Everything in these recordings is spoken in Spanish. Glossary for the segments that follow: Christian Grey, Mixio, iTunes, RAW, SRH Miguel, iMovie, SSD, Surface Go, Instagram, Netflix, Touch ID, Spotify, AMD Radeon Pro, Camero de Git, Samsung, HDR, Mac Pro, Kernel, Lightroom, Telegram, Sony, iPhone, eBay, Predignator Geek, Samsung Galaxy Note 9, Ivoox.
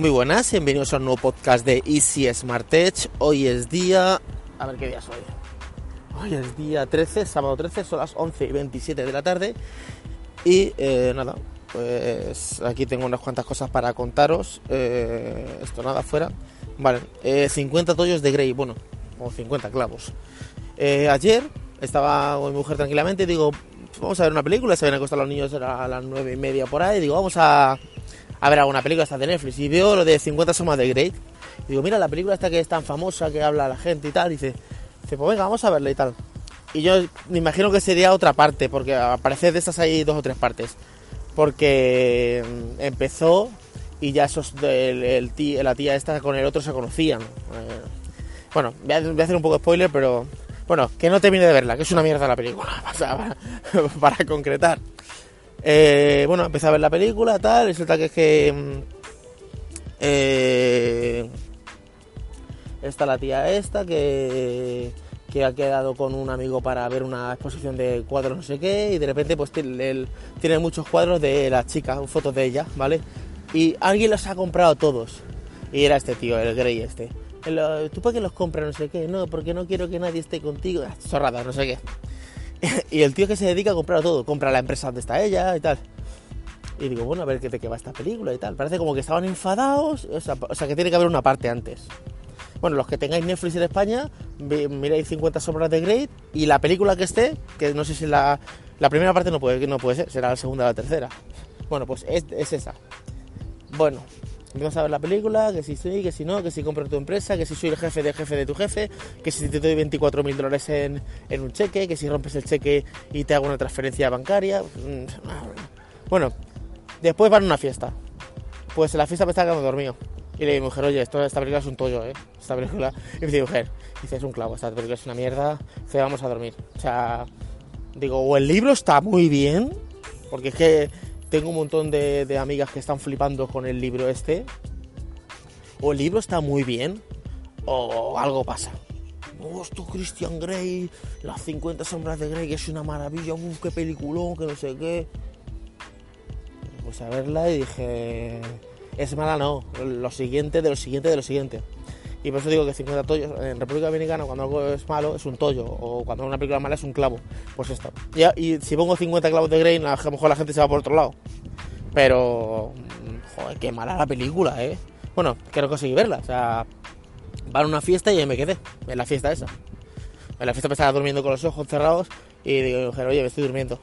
Muy buenas, bienvenidos a un nuevo podcast de Easy Smart Tech. Hoy es día... A ver qué día es hoy. Hoy es día 13, sábado 13, son las 11:27 de la tarde. Y nada, pues aquí tengo unas cuantas cosas para contaros. Esto nada, fuera. Vale, 50 tollos de Grey, bueno, o 50 clavos. Ayer estaba con mi mujer tranquilamente y digo, vamos a ver una película. Se habían acostado los niños a las 9:30 por ahí. Digo, vamos a ver alguna película esta de Netflix, y veo lo de 50 sombras de Grey, y digo, mira, la película esta que es tan famosa, que habla la gente y tal, y dice, pues venga, vamos a verla y tal, y yo me imagino que sería otra parte, porque al parecer de estas hay dos o tres partes, porque empezó y ya esos la tía esta con el otro se conocían. Bueno, voy a hacer un poco de spoiler, pero bueno, que no termine de verla, que es una mierda la película, o sea, para concretar. Bueno, empecé a ver la película, tal, resulta que es que está la tía esta que ha quedado con un amigo para ver una exposición de cuadros no sé qué, y de repente pues tiene muchos cuadros de la chica, fotos de ella, ¿vale? Y alguien los ha comprado todos, y era este tío, el Grey este. ¿Tú para qué los compras? No sé qué. No, porque no quiero que nadie esté contigo. Zorrada, no sé qué. Y el tío que se dedica a comprar todo, compra la empresa donde está ella y tal. Y digo, bueno, a ver de qué va esta película y tal. Parece como que estaban enfadados, o sea que tiene que haber una parte antes. Bueno, los que tengáis Netflix en España, miráis 50 sombras de Grey y la película que esté, que no sé si la primera parte no puede ser, será la segunda o la tercera. Bueno, pues es esa. Bueno, vamos a ver la película, que si sí, que si no, que si compro tu empresa, que si soy el jefe del jefe de tu jefe, que si te doy $24,000 en un cheque, que si rompes el cheque y te hago una transferencia bancaria. Bueno, después van a una fiesta. Pues en la fiesta me estaba quedando dormido. Y le dije a mi mujer, oye, esta película es un tollo, ¿eh? Esta película... Y me dice, mujer, dice, es un clavo, esta película es una mierda, se vamos a dormir. O sea, digo, o el libro está muy bien, porque es que... Tengo un montón de amigas que están flipando con el libro este. O el libro está muy bien, o algo pasa. Esto Christian Grey, las 50 sombras de Grey, que es una maravilla, qué peliculón, que no sé qué. Pues a verla y dije, es mala no, lo siguiente, de lo siguiente, de lo siguiente. Y por eso digo que 50 tollos, en República Dominicana cuando algo es malo es un tollo, o cuando una película mala es un clavo, pues esto. Y si pongo 50 clavos de Grey, a lo mejor la gente se va por otro lado. Pero, joder, qué mala la película, ¿eh? Bueno, que no conseguí verla, o sea, van a una fiesta y ahí me quedé, en la fiesta esa. En la fiesta me estaba durmiendo con los ojos cerrados y digo, oye, me estoy durmiendo.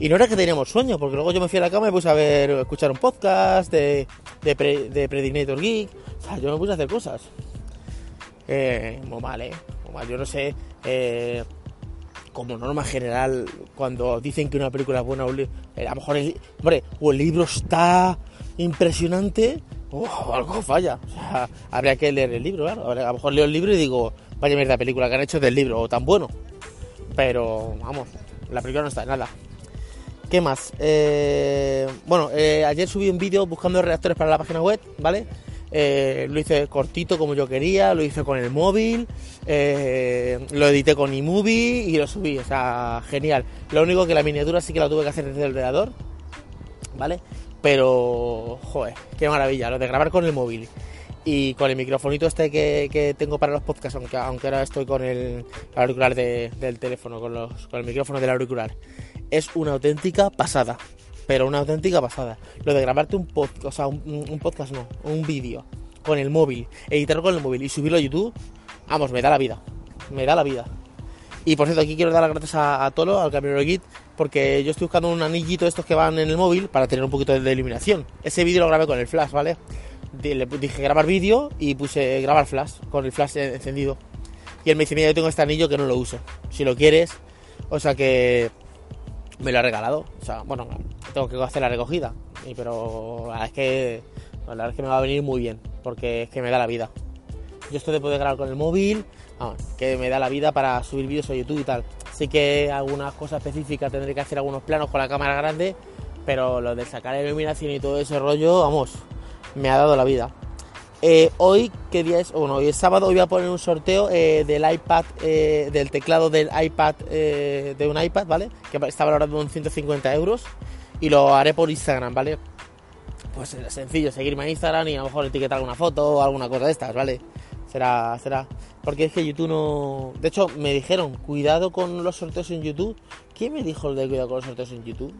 Y no era que teníamos sueño, porque luego yo me fui a la cama y me puse a escuchar un podcast de Predignator Geek, o sea, yo me puse a hacer cosas. Muy mal, muy mal. Yo no sé, como norma general, cuando dicen que una película es buena, a lo mejor hombre, o el libro está impresionante, o algo falla. O sea, habría que leer el libro, claro. A lo mejor leo el libro y digo, vaya mierda película que han hecho del libro, o tan bueno. Pero, vamos, la película no está en nada. ¿Qué más? Bueno, ayer subí un vídeo buscando redactores para la página web, ¿vale? Lo hice cortito como yo quería, lo hice con el móvil, lo edité con iMovie y lo subí, o sea, genial. Lo único que la miniatura sí que la tuve que hacer desde el ordenador, ¿vale? Pero, joder, qué maravilla, lo de grabar con el móvil y con el microfonito este que tengo para los podcasts, aunque ahora estoy con el auricular del teléfono, con el micrófono del auricular. Es una auténtica pasada. Pero una auténtica pasada. Lo de grabarte un podcast, o sea, un podcast no, un vídeo con el móvil, editarlo con el móvil y subirlo a YouTube, vamos, me da la vida. Me da la vida. Y por cierto, aquí quiero dar las gracias a Tolo, al Camero de Git, porque yo estoy buscando un anillito de estos que van en el móvil para tener un poquito de iluminación. Ese vídeo lo grabé con el flash, ¿vale? Le dije grabar vídeo y puse grabar flash, con el flash encendido. Y él me dice, mira, yo tengo este anillo que no lo uso, si lo quieres, o sea que... Me lo ha regalado, o sea, bueno, tengo que hacer la recogida, pero la verdad es que me va a venir muy bien, porque es que me da la vida. Yo esto de poder grabar con el móvil, que me da la vida para subir vídeos a YouTube y tal. Sí que algunas cosas específicas tendré que hacer algunos planos con la cámara grande, pero lo de sacar la iluminación y todo ese rollo, vamos, me ha dado la vida. Hoy, ¿qué día es? Bueno, hoy es sábado, hoy voy a poner un sorteo del iPad, del teclado del iPad, de un iPad, ¿vale? Que está valorado en 150 euros y lo haré por Instagram, ¿vale? pues sencillo, seguirme en Instagram y a lo mejor etiquetar alguna foto o alguna cosa de estas, ¿vale? Será. Porque es que YouTube no... De hecho, me dijeron, cuidado con los sorteos en YouTube. ¿Quién me dijo el de cuidado con los sorteos en YouTube?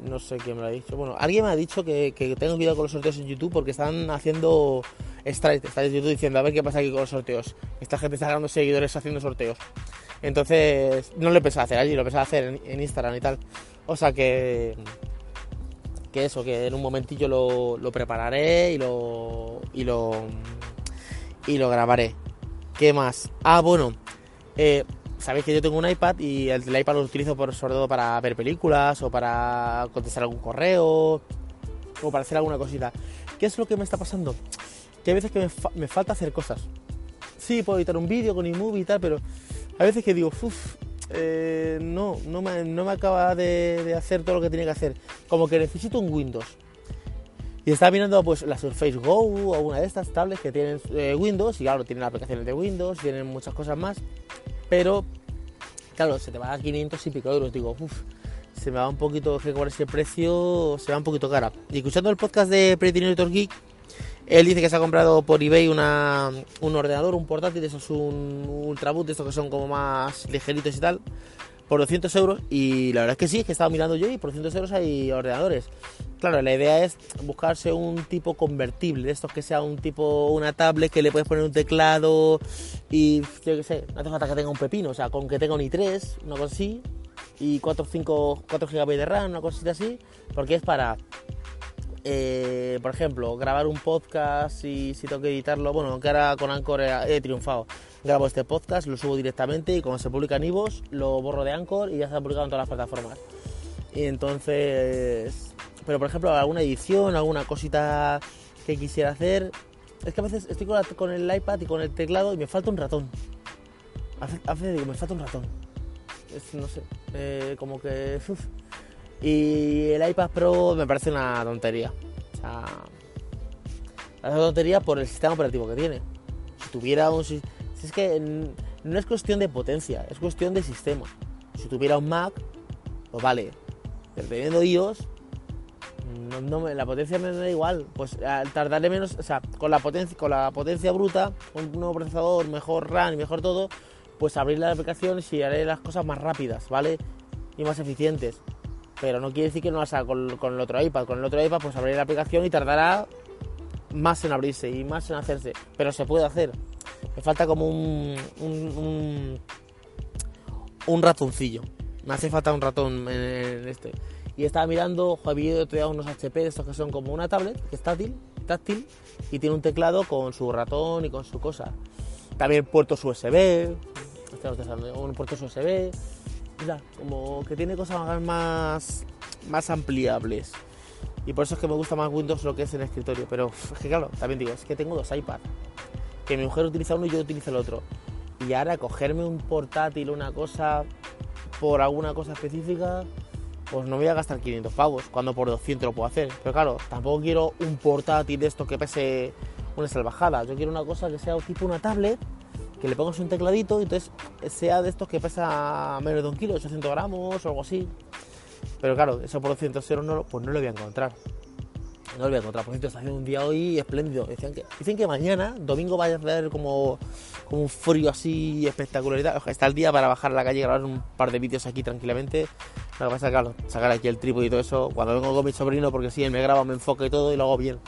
No sé quién me lo ha dicho. Bueno, alguien me ha dicho que tengo cuidado con los sorteos en YouTube porque están haciendo strike. Está YouTube diciendo, a ver qué pasa aquí con los sorteos. Esta gente está ganando seguidores haciendo sorteos. Entonces, no lo he pensado hacer allí, lo he pensado hacer en Instagram y tal. O sea que eso, que en un momentillo lo prepararé y lo grabaré. ¿Qué más? Ah, bueno, sabéis que yo tengo un iPad y el iPad lo utilizo sobre todo para ver películas o para contestar algún correo o para hacer alguna cosita. ¿Qué es lo que me está pasando? Que hay veces que me falta hacer cosas. Sí, puedo editar un vídeo con iMovie y tal, pero hay veces que digo, no me acaba de hacer todo lo que tenía que hacer. Como que necesito un Windows. Y estaba mirando pues la Surface Go o alguna de estas tablets que tienen Windows, y claro, tienen aplicaciones de Windows, tienen muchas cosas más, pero claro, se te va a 500 y pico euros. Digo, se me va un poquito, que con ese precio se me va un poquito cara. Y escuchando el podcast de Predignator Geek, él dice que se ha comprado por eBay un ordenador, un portátil, de esos, un Ultrabook, de estos que son como más ligeritos y tal, por 200 euros, y la verdad es que sí, es que he estado mirando yo y por 200 euros hay ordenadores. Claro, la idea es buscarse un tipo convertible, de estos que sea un tipo, una tablet que le puedes poner un teclado y yo qué sé, no hace falta que tenga un pepino, o sea, con que tenga un i3, una cosa así, y 4 GB de RAM, una cosita así, porque es para... por ejemplo, grabar un podcast y si tengo que editarlo, bueno, aunque ahora con Anchor he triunfado, grabo este podcast, lo subo directamente y cuando se publica en Ivoox lo borro de Anchor y ya está publicado en todas las plataformas. Y entonces, pero por ejemplo, alguna edición, alguna cosita que quisiera hacer, es que a veces estoy con el iPad y con el teclado y me falta un ratón. A veces digo, me falta un ratón, no sé, como que... Y el iPad Pro me parece una tontería. O sea, es una tontería por el sistema operativo que tiene. Si tuviera un... Si es que no es cuestión de potencia, es cuestión de sistema. Si tuviera un Mac, pues vale. Pero teniendo iOS, la potencia me da igual. Pues tardaré menos... O sea, con la potencia bruta, un nuevo procesador, mejor RAM y mejor todo, pues abrir las aplicaciones y haré las cosas más rápidas, ¿vale? Y más eficientes. Pero no quiere decir que no las haga con el otro iPad. Con el otro iPad pues abriré la aplicación y tardará más en abrirse y más en hacerse. Pero se puede hacer. Me falta como un ratoncillo. Me hace falta un ratón en este. Y estaba mirando, había otro día unos HP, estos que son como una tablet, que es táctil, y tiene un teclado con su ratón y con su cosa. También puertos USB, puertos USB... como que tiene cosas más ampliables, y por eso es que me gusta más Windows lo que es en el escritorio. Pero es que claro, también digo, es que tengo dos iPads, que mi mujer utiliza uno y yo utilizo el otro, y ahora cogerme un portátil, una cosa por alguna cosa específica, pues no voy a gastar 500 pavos cuando por 200 lo puedo hacer. Pero claro, tampoco quiero un portátil de estos que pese una salvajada. Yo quiero una cosa que sea tipo una tablet, que le pongas un tecladito y entonces sea de estos que pesa menos de un kilo, 800 gramos o algo así. Pero claro, eso por 200 euros pues no lo voy a encontrar. No lo voy a encontrar. Por cierto, está haciendo un día hoy espléndido. Dicen que mañana, domingo, vaya a hacer como un frío así espectacular. Está el día para bajar a la calle y grabar un par de vídeos aquí tranquilamente. Lo que pasa es que sacar aquí el trípode y todo eso, cuando vengo con mi sobrino, porque sí, él me graba, me enfoca y todo y lo hago bien.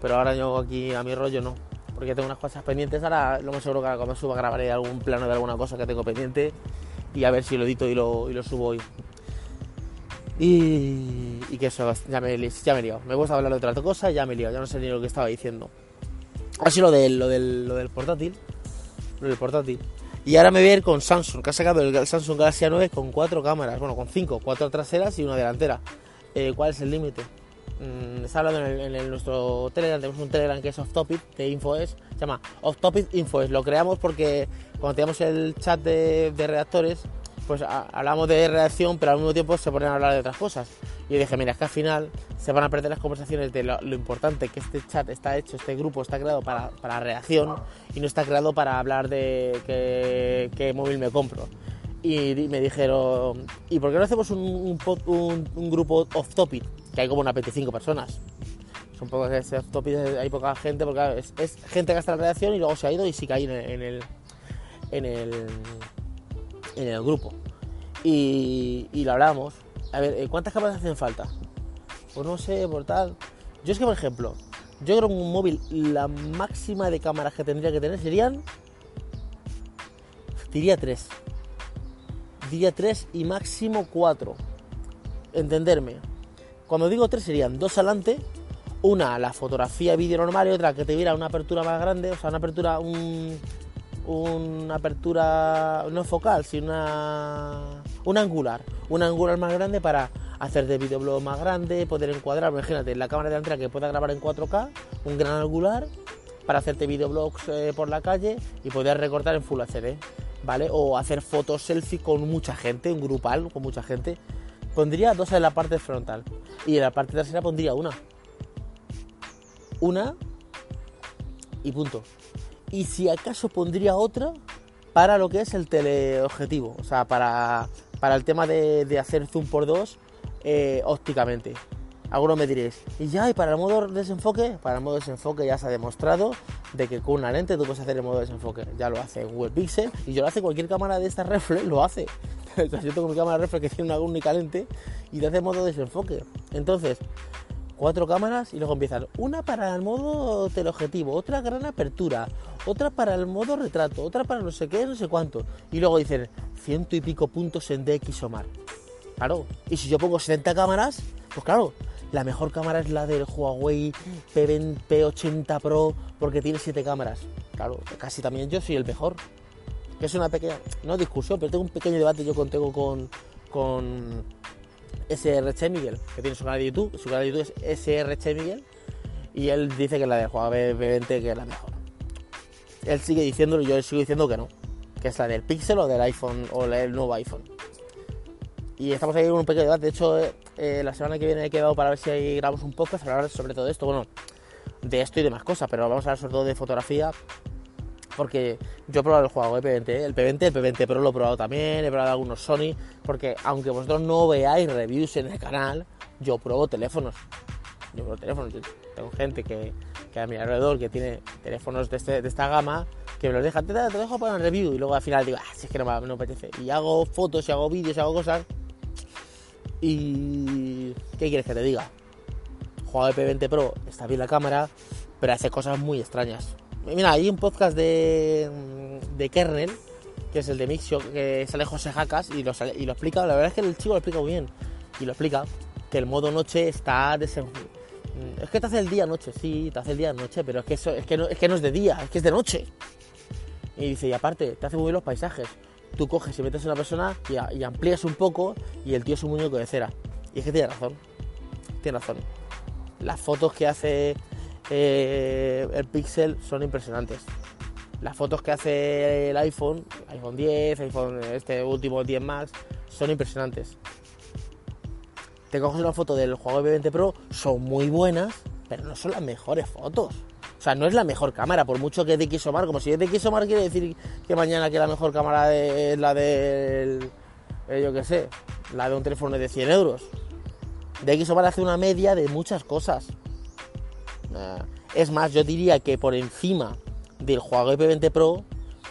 Pero ahora yo aquí a mi rollo no, porque tengo unas cosas pendientes. Ahora lo más seguro que cuando suba grabaré algún plano de alguna cosa que tengo pendiente y a ver si lo edito y lo subo hoy. Y que eso, ya me he liado. Me gusta hablar de otra cosa, ya me he liado, ya no sé ni lo que estaba diciendo. Así lo del portátil. Y ahora me voy a ir con Samsung, que ha sacado el Samsung Galaxy A9 con 4 cámaras, bueno, con 5, 4 traseras y una delantera. ¿Cuál es el límite? Está hablando en nuestro Telegram. Tenemos un Telegram que es Off Topic de Infoes, se llama Off Topic Infoes. Lo creamos porque cuando teníamos el chat de redactores, pues hablamos de redacción, pero al mismo tiempo se ponían a hablar de otras cosas. Y yo dije, mira, es que al final se van a perder las conversaciones de lo importante que este chat está hecho, este grupo está creado para redacción y no está creado para hablar de qué móvil me compro. Y me dijeron, ¿y por qué no hacemos un grupo Off Topic? Que hay como unas 25 personas, Son pocos off topics, hay poca gente, porque claro, es gente que gasta la redacción y luego se ha ido y sí cae en el grupo. Y lo hablamos. A ver, ¿cuántas cámaras hacen falta? Pues no sé, por tal. Yo es que, por ejemplo, yo creo que un móvil, la máxima de cámaras que tendría que tener serían... Diría 3. Diría 3 y máximo 4. Entenderme. Cuando digo 3 serían 2 adelante, una a la fotografía vídeo normal y otra que te diera una apertura más grande, o sea, una apertura, una apertura no focal, sino un angular más grande para hacer de videoblog más grande, poder encuadrar, imagínate, la cámara delantera que pueda grabar en 4K, un gran angular para hacerte videoblogs por la calle y poder recortar en Full HD, ¿vale? O hacer fotos selfie con mucha gente, un grupal con mucha gente. Pondría 2 en la parte frontal y en la parte trasera pondría una. Una y punto. Y si acaso pondría otra para lo que es el teleobjetivo, o sea, para el tema de hacer zoom por 2 ópticamente. Algunos me diréis, ¿y para el modo desenfoque? Para el modo desenfoque ya se ha demostrado de que con una lente tú puedes hacer el modo desenfoque. Ya lo hace Google Pixel y yo lo hace cualquier cámara de esta reflex, lo hace. Entonces, yo tengo mi cámara reflex que tiene una única lente y te hace modo desenfoque. Entonces, 4 cámaras y luego empiezan. Una para el modo teleobjetivo, otra gran apertura, otra para el modo retrato, otra para no sé qué, no sé cuánto. Y luego dicen 100 y pico puntos en DxOMark. Claro, y si yo pongo 70 cámaras, pues claro, la mejor cámara es la del Huawei P20 Pro porque tiene 7 cámaras. Claro, casi también yo soy el mejor. Que es una pequeña, no discusión, pero tengo un pequeño debate yo con SRH Miguel, que tiene su canal de YouTube. Su canal de YouTube es SRH Miguel y él dice que la del Huawei P20 que es la mejor. Él sigue diciéndolo y yo sigo diciendo que no, que es la del Pixel o del iPhone o el nuevo iPhone. Y estamos ahí en un pequeño debate. De hecho, la semana que viene he quedado para ver si ahí grabamos un podcast para hablar sobre todo esto. Bueno, de esto y demás cosas, pero vamos a hablar sobre todo de fotografía. Porque yo he probado el Huawei P20, el P20 Pro lo he probado también, he probado algunos Sony, porque aunque vosotros no veáis reviews en el canal, yo pruebo teléfonos, yo tengo gente que a mi alrededor que tiene teléfonos de esta gama, que me los deja, te dejo para un review, y luego al final digo, si es que no me apetece, y hago fotos, y hago vídeos, y hago cosas, y ¿qué quieres que te diga? Huawei P20 Pro, está bien la cámara, pero hace cosas muy extrañas. Mira, hay un podcast de Kernel, que es el de Mixio, que sale José Jacas y lo explica. La verdad es que el chico lo explica muy bien. Y lo explica que el modo noche está... Es que te hace el día-noche, sí, te hace el día-noche, pero es que no es de día, es que es de noche. Y dice, y aparte, te hace muy bien los paisajes. Tú coges y metes a una persona y amplías un poco y el tío es un muñeco de cera. Y es que tiene razón. Las fotos que hace... el Pixel son impresionantes. Las fotos que hace el iPhone 10, iPhone este último 10 Max, son impresionantes. Te coges una foto del Huawei P20 Pro, son muy buenas, pero no son las mejores fotos. O sea, no es la mejor cámara, por mucho que es DxOMark. Como si es DxOMark quiere decir que mañana que la mejor cámara es la del... yo qué sé, la de un teléfono de 100 euros. DxOMark hace una media de muchas cosas. Es más, yo diría que por encima del Huawei P20 Pro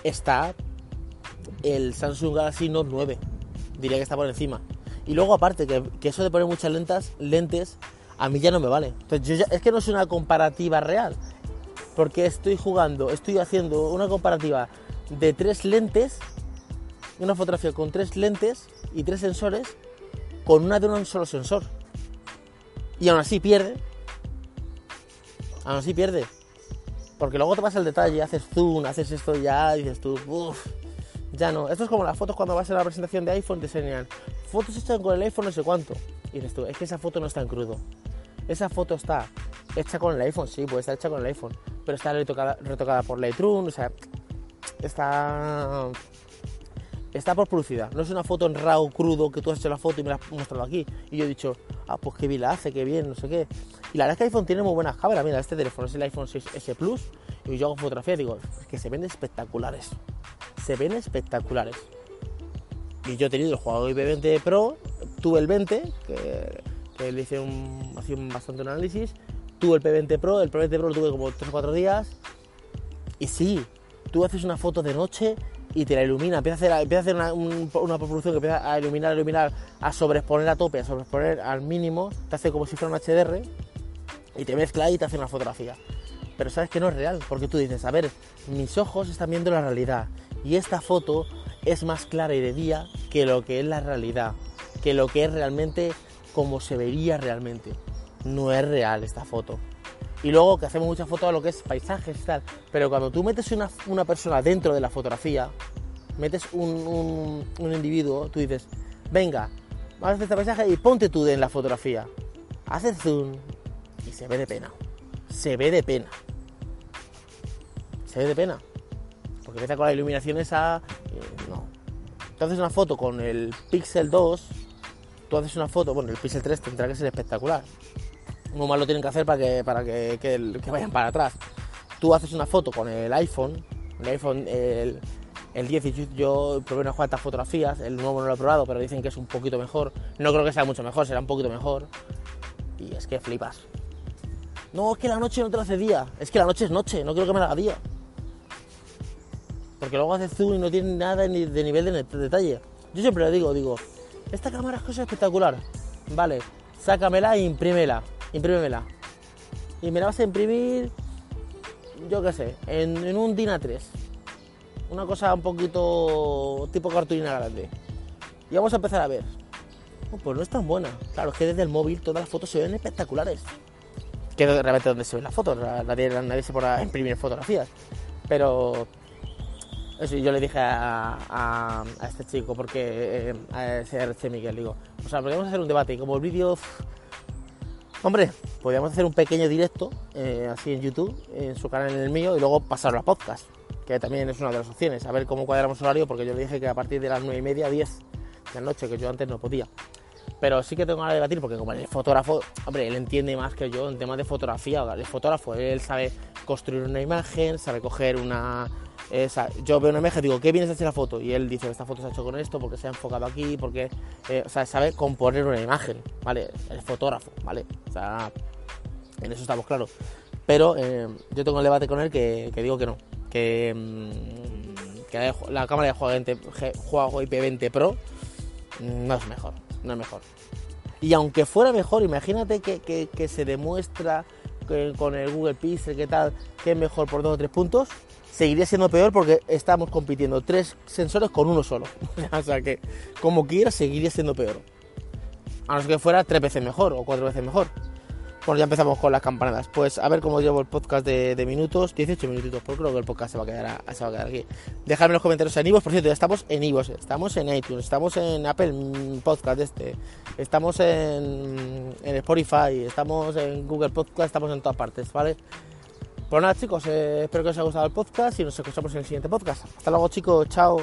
está el Samsung Galaxy Note 9. Diría que está por encima. Y luego aparte, que eso de poner muchas lentes a mí ya no me vale. Entonces, es que no es una comparativa real. Porque estoy haciendo una comparativa de 3 lentes, una fotografía con 3 lentes y 3 sensores, con una de un solo sensor. Y aún así pierde. Porque luego te vas al detalle, haces zoom, haces esto ya, dices tú, uff, ya no. Esto es como las fotos cuando vas a la presentación de iPhone, te enseñan fotos hechas con el iPhone no sé cuánto. Y dices tú, es que esa foto no está en crudo. Esa foto está hecha con el iPhone, sí, pues está hecha con el iPhone. Pero está retocada por Lightroom, o sea, está por publicidad. No es una foto en RAW crudo que tú has hecho la foto y me la has mostrado aquí. Y yo he dicho, pues qué bien la hace, qué bien, no sé qué. Y la verdad es que iPhone tiene muy buenas cámaras. Mira, este teléfono es el iPhone 6S Plus. Y yo hago fotografía y digo, es que se ven espectaculares. Y yo he tenido el Huawei P20 Pro, tuve el 20, que le hice bastante un análisis. tuve el P20 Pro, el P20 Pro lo tuve como 3 o 4 días, y sí, tú haces una foto de noche y te la ilumina, empieza a hacer una postproducción que empieza a iluminar, a sobreexponer a tope, a sobreexponer al mínimo, te hace como si fuera un HDR y te mezcla y te hace una fotografía. Pero sabes que no es real, porque tú dices, a ver, mis ojos están viendo la realidad y esta foto es más clara y de día que lo que es la realidad, que lo que es realmente como se vería realmente. No es real esta foto. Y luego que hacemos muchas fotos a lo que es paisajes y tal, pero cuando tú metes una persona dentro de la fotografía, metes un individuo, tú dices, venga, vamos a hacer este paisaje y ponte tú en la fotografía. Haces zoom y se ve de pena. Se ve de pena. Porque empieza con la iluminación esa. No. Tú haces una foto con el Pixel 2, tú haces una foto, bueno, el Pixel 3 tendrá que ser espectacular. No más lo tienen que hacer para que vayan para atrás. Tú haces una foto con el iPhone, el 10, yo probé unas cuantas fotografías, el nuevo no lo he probado, pero dicen que es un poquito mejor. No creo que sea mucho mejor, será un poquito mejor. Y es que flipas. No, es que la noche no te lo hace día, es que la noche es noche, no quiero que me la haga día. Porque luego haces zoom y no tiene nada ni de nivel de detalle. Yo siempre le digo, esta cámara es cosa espectacular. Vale, sácamela e imprímela. Y me la vas a imprimir, yo qué sé, en un DIN A3. Una cosa un poquito tipo cartulina grande. Y vamos a empezar a ver. Oh, pues no es tan buena. Claro, es que desde el móvil todas las fotos se ven espectaculares. Que es realmente donde se ven las fotos. Nadie se pone a imprimir fotografías. Pero eso, yo le dije a este chico, porque a ese RC Miguel, digo, o sea, podríamos hacer un debate. Y como el vídeo, hombre, podríamos hacer un pequeño directo así en YouTube, en su canal, en el mío, y luego pasarlo a podcast, que también es una de las opciones. A ver cómo cuadramos horario, porque yo le dije que a partir de las 9:30, 10 de la noche, que yo antes no podía. Pero sí que tengo ganas de debatir, porque como el fotógrafo, hombre, él entiende más que yo en temas de fotografía. El fotógrafo, él sabe construir una imagen, sabe coger una... yo veo una imagen y digo, ¿qué vienes a hacer la foto? Y él dice, esta foto se ha hecho con esto, porque se ha enfocado aquí, porque... o sea, sabe componer una imagen, ¿vale? El fotógrafo, ¿vale? O sea, en eso estamos claros. Pero yo tengo el debate con él que digo que no. Que la cámara de Huawei P20 Pro no es mejor. No es mejor. Y aunque fuera mejor, imagínate que se demuestra que con el Google Pixel que tal, que es mejor por 2 o 3 puntos, seguiría siendo peor, porque estamos compitiendo 3 sensores con uno solo. O sea que, como quiera, seguiría siendo peor. A no ser que fuera 3 veces mejor o 4 veces mejor. Bueno, ya empezamos con las campanadas. Pues a ver cómo llevo el podcast de minutos. 18 minutitos, porque creo que el podcast se va a quedar aquí. Dejadme en los comentarios en Ivoox. Por cierto, ya estamos en Ivoox, estamos en iTunes, estamos en Apple Podcast, estamos en Spotify, estamos en Google Podcast, estamos en todas partes, ¿vale? Pues nada, chicos, espero que os haya gustado el podcast y nos escuchamos en el siguiente podcast. Hasta luego, chicos, chao.